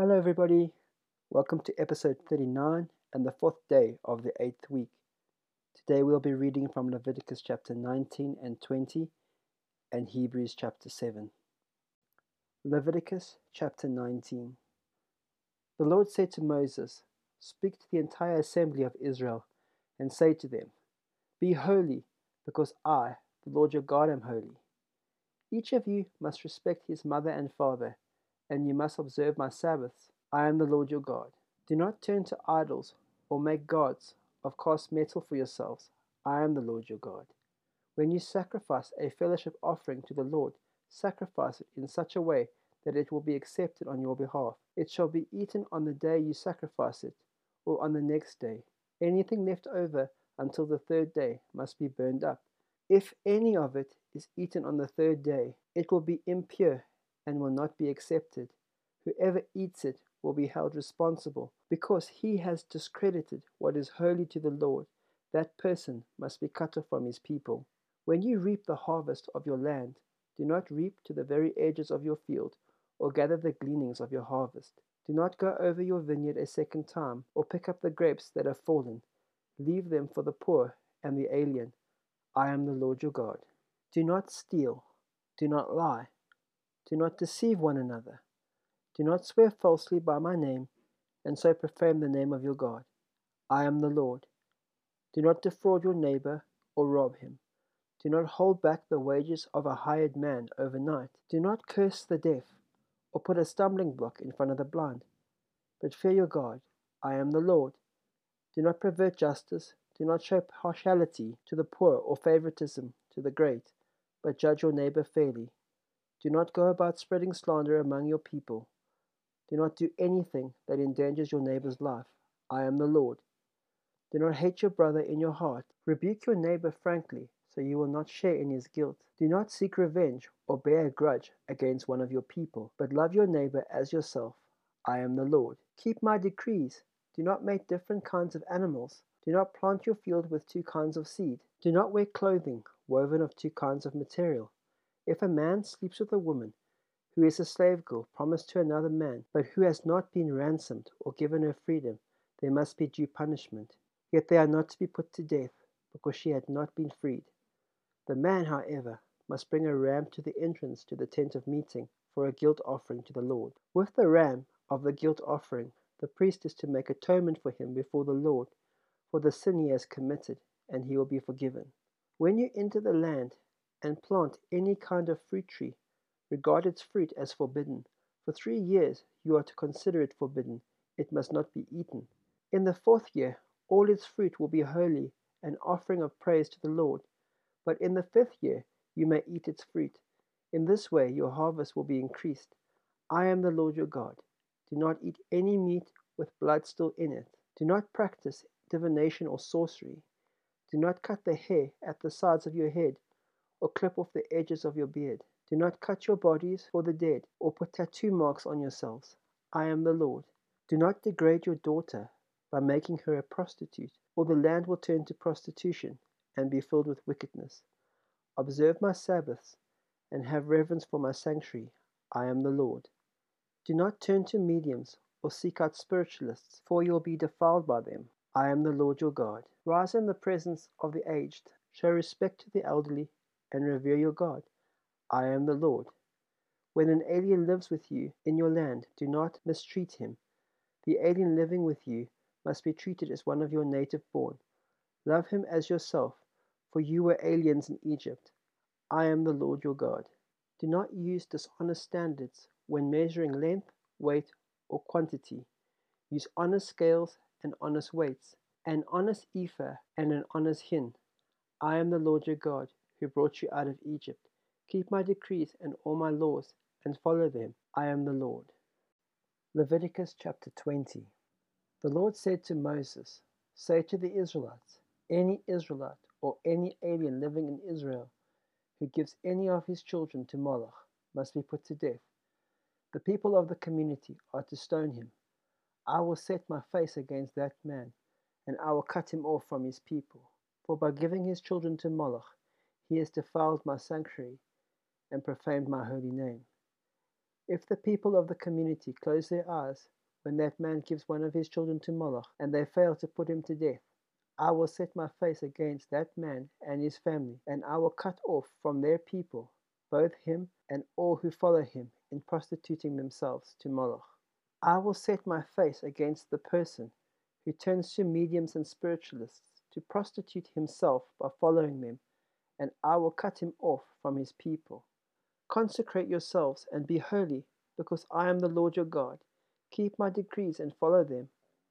Hello everybody, welcome to episode 39 and the fourth day of the eighth week. Today we'll be reading from Leviticus chapter 19 and 20 and Hebrews chapter 7. Leviticus chapter 19. The Lord said to Moses, "Speak to the entire assembly of Israel and say to them, Be holy, because I, the Lord your God, am holy. Each of you must respect his mother and father, and you must observe my Sabbaths. I am the Lord your God. Do not turn to idols or make gods of cast metal for yourselves. I am the Lord your God. When you sacrifice a fellowship offering to the Lord, sacrifice it in such a way that it will be accepted on your behalf. It shall be eaten on the day you sacrifice it, or on the next day. Anything left over until the third day must be burned up. If any of it is eaten on the third day, it will be impure and will not be accepted. Whoever eats it will be held responsible, because he has discredited what is holy to the Lord. That person must be cut off from his people. When you reap the harvest of your land, do not reap to the very edges of your field, or gather the gleanings of your harvest. Do not go over your vineyard a second time, or pick up the grapes that have fallen. Leave them for the poor and the alien. I am the Lord your God. Do not steal. Do not lie. Do not deceive one another. Do not swear falsely by my name, and so profane the name of your God. I am the Lord. Do not defraud your neighbor or rob him. Do not hold back the wages of a hired man overnight. Do not curse the deaf, or put a stumbling block in front of the blind. But fear your God. I am the Lord. Do not pervert justice. Do not show partiality to the poor or favoritism to the great, but judge your neighbor fairly. Do not go about spreading slander among your people. Do not do anything that endangers your neighbor's life. I am the Lord. Do not hate your brother in your heart. Rebuke your neighbor frankly, so you will not share in his guilt. Do not seek revenge or bear a grudge against one of your people, but love your neighbor as yourself. I am the Lord. Keep my decrees. Do not make different kinds of animals. Do not plant your field with two kinds of seed. Do not wear clothing woven of two kinds of material. If a man sleeps with a woman who is a slave girl promised to another man, but who has not been ransomed or given her freedom, there must be due punishment. Yet they are not to be put to death, because she had not been freed. The man, however, must bring a ram to the entrance to the tent of meeting for a guilt offering to the Lord. With the ram of the guilt offering, the priest is to make atonement for him before the Lord, for the sin he has committed, and he will be forgiven. When you enter the land and plant any kind of fruit tree, regard its fruit as forbidden. For 3 years you are to consider it forbidden. It must not be eaten. In the fourth year, all its fruit will be holy, an offering of praise to the Lord. But in the fifth year you may eat its fruit. In this way your harvest will be increased. I am the Lord your God. Do not eat any meat with blood still in it. Do not practice divination or sorcery. Do not cut the hair at the sides of your head, or clip off the edges of your beard. Do not cut your bodies for the dead, or put tattoo marks on yourselves. I am the Lord. Do not degrade your daughter by making her a prostitute, or the land will turn to prostitution and be filled with wickedness. Observe my Sabbaths, and have reverence for my sanctuary. I am the Lord. Do not turn to mediums, or seek out spiritualists, for you will be defiled by them. I am the Lord your God. Rise in the presence of the aged, show respect to the elderly, and revere your God. I am the Lord. When an alien lives with you in your land, do not mistreat him. The alien living with you must be treated as one of your native born. Love him as yourself, for you were aliens in Egypt. I am the Lord your God. Do not use dishonest standards when measuring length, weight, or quantity. Use honest scales and honest weights, an honest ephah and an honest hin. I am the Lord your God, who brought you out of Egypt. Keep my decrees and all my laws, and follow them. I am the Lord. Leviticus chapter 20. The Lord said to Moses, Say to the Israelites, Any Israelite or any alien living in Israel who gives any of his children to Moloch must be put to death. The people of the community are to stone him. I will set my face against that man, and I will cut him off from his people. For by giving his children to Moloch, he has defiled my sanctuary and profaned my holy name. If the people of the community close their eyes when that man gives one of his children to Moloch, and they fail to put him to death, I will set my face against that man and his family, and I will cut off from their people both him and all who follow him in prostituting themselves to Moloch. I will set my face against the person who turns to mediums and spiritualists to prostitute himself by following them, and I will cut him off from his people. Consecrate yourselves and be holy, because I am the Lord your God. Keep my decrees and follow them.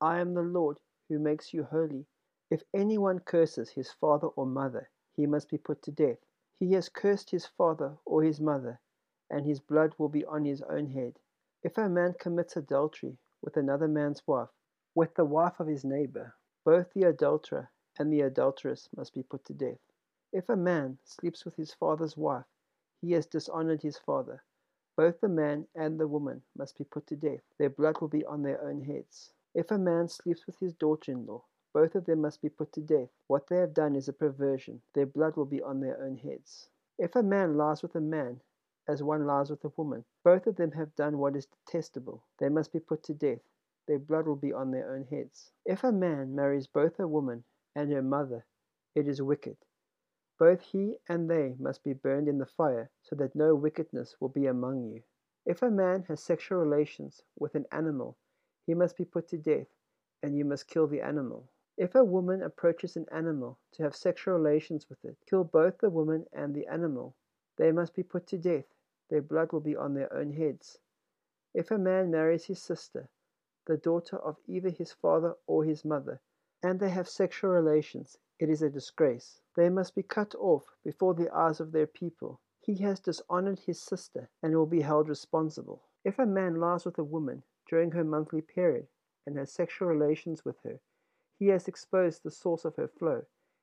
I am the Lord who makes you holy. If anyone curses his father or mother, he must be put to death. He has cursed his father or his mother, and his blood will be on his own head. If a man commits adultery with another man's wife, with the wife of his neighbor, both the adulterer and the adulteress must be put to death. If a man sleeps with his father's wife, he has dishonored his father. Both the man and the woman must be put to death. Their blood will be on their own heads. If a man sleeps with his daughter-in-law, both of them must be put to death. What they have done is a perversion. Their blood will be on their own heads. If a man lies with a man, as one lies with a woman, both of them have done what is detestable. They must be put to death. Their blood will be on their own heads. If a man marries both a woman and her mother, it is wicked. Both he and they must be burned in the fire, so that no wickedness will be among you. If a man has sexual relations with an animal, he must be put to death, and you must kill the animal. If a woman approaches an animal to have sexual relations with it, kill both the woman and the animal. They must be put to death. Their blood will be on their own heads. If a man marries his sister, the daughter of either his father or his mother, and they have sexual relations, it is a disgrace. They must be cut off before the eyes of their people. He has dishonored his sister and will be held responsible. If a man lies with a woman during her monthly period and has sexual relations with her, he has exposed the source of her flow,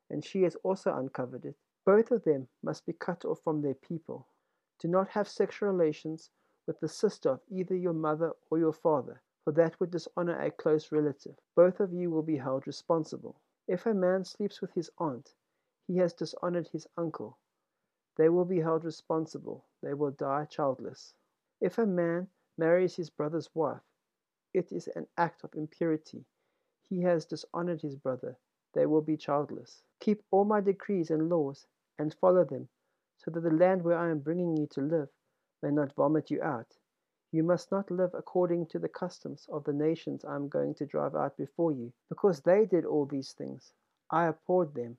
and she has also uncovered it. Both of them must be cut off from their people. Do not have sexual relations with the sister of either your mother or your father, for that would dishonor a close relative. Both of you will be held responsible. If a man sleeps with his aunt, he has dishonored his uncle. They will be held responsible. They will die childless. If a man marries his brother's wife, it is an act of impurity. He has dishonored his brother. They will be childless. Keep all my decrees and laws and follow them, so that the land where I am bringing you to live may not vomit you out. You must not live according to the customs of the nations I am going to drive out before you, because they did all these things. I abhorred them.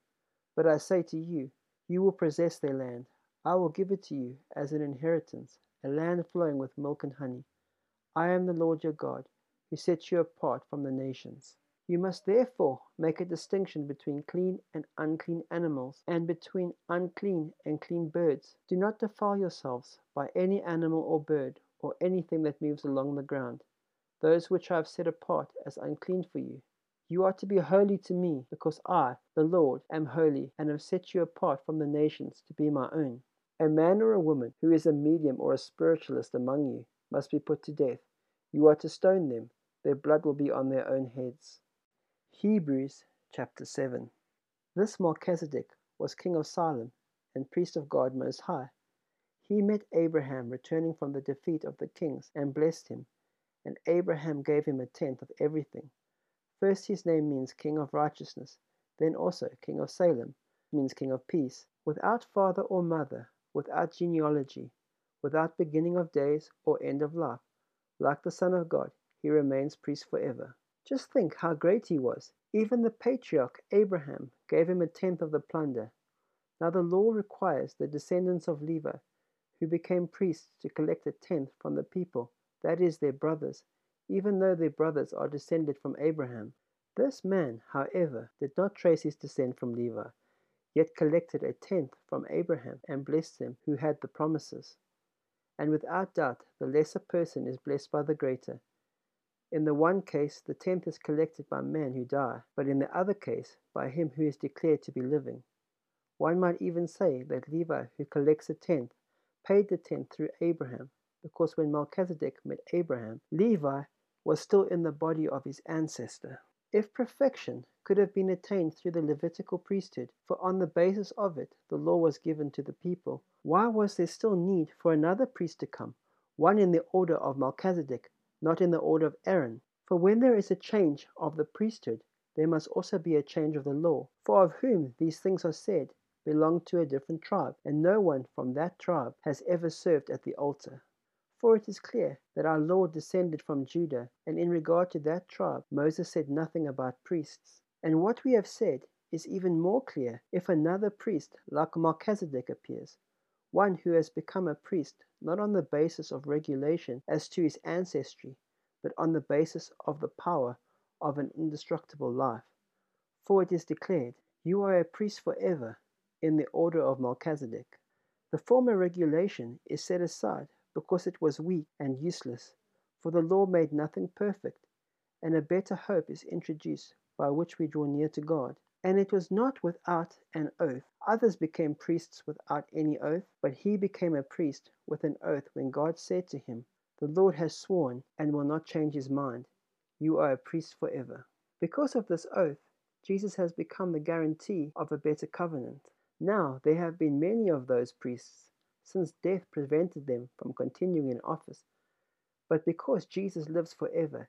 But I say to you, you will possess their land. I will give it to you as an inheritance, a land flowing with milk and honey. I am the Lord your God, who sets you apart from the nations. You must therefore make a distinction between clean and unclean animals, and between unclean and clean birds. Do not defile yourselves by any animal or bird, or anything that moves along the ground, those which I have set apart as unclean for you. You are to be holy to me, because I, the Lord, am holy, and have set you apart from the nations to be my own. A man or a woman who is a medium or a spiritualist among you must be put to death. You are to stone them. Their blood will be on their own heads. Hebrews chapter 7. This Melchizedek was king of Salem and priest of God Most High. He met Abraham returning from the defeat of the kings and blessed him, and Abraham gave him a tenth of everything. First, his name means king of righteousness, then also king of Salem means king of peace. Without father or mother, without genealogy, without beginning of days or end of life, like the Son of God, he remains priest forever. Just think how great he was. Even the patriarch Abraham gave him a tenth of the plunder. Now the law requires the descendants of Levi, who became priests, to collect a tenth from the people, that is, their brothers, even though their brothers are descended from Abraham. This man, however, did not trace his descent from Levi, yet collected a tenth from Abraham and blessed him who had the promises. And without doubt, the lesser person is blessed by the greater. In the one case, the tenth is collected by men who die, but in the other case, by him who is declared to be living. One might even say that Levi, who collects a tenth, paid the tenth through Abraham, because when Melchizedek met Abraham, Levi was still in the body of his ancestor. If perfection could have been attained through the Levitical priesthood, for on the basis of it the law was given to the people, why was there still need for another priest to come, one in the order of Melchizedek, not in the order of Aaron. For when there is a change of the priesthood, there must also be a change of the law. For of whom these things are said belong to a different tribe, and no one from that tribe has ever served at the altar. For it is clear that our Lord descended from Judah, and in regard to that tribe Moses said nothing about priests. And what we have said is even more clear if another priest like Melchizedek appears, one who has become a priest not on the basis of regulation as to his ancestry, but on the basis of the power of an indestructible life. For it is declared, "You are a priest forever," in the order of Melchizedek. The former regulation is set aside because it was weak and useless, for the law made nothing perfect, and a better hope is introduced by which we draw near to God. And it was not without an oath. Others became priests without any oath, but he became a priest with an oath when God said to him, "The Lord has sworn and will not change his mind. You are a priest forever." Because of this oath, Jesus has become the guarantee of a better covenant. Now there have been many of those priests, since death prevented them from continuing in office. But because Jesus lives forever,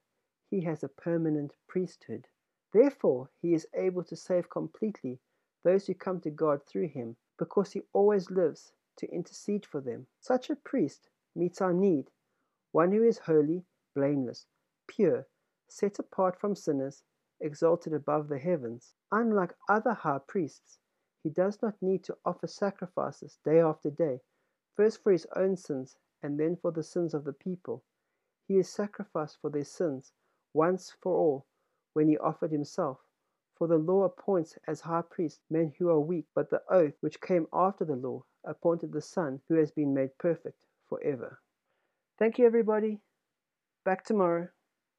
he has a permanent priesthood. Therefore, he is able to save completely those who come to God through him, because he always lives to intercede for them. Such a priest meets our need, one who is holy, blameless, pure, set apart from sinners, exalted above the heavens. Unlike other high priests, he does not need to offer sacrifices day after day, first for his own sins and then for the sins of the people. He is sacrificed for their sins once for all, when he offered himself. For the law appoints as high priests men who are weak, but the oath which came after the law appointed the Son who has been made perfect forever. Thank you, everybody. Back tomorrow.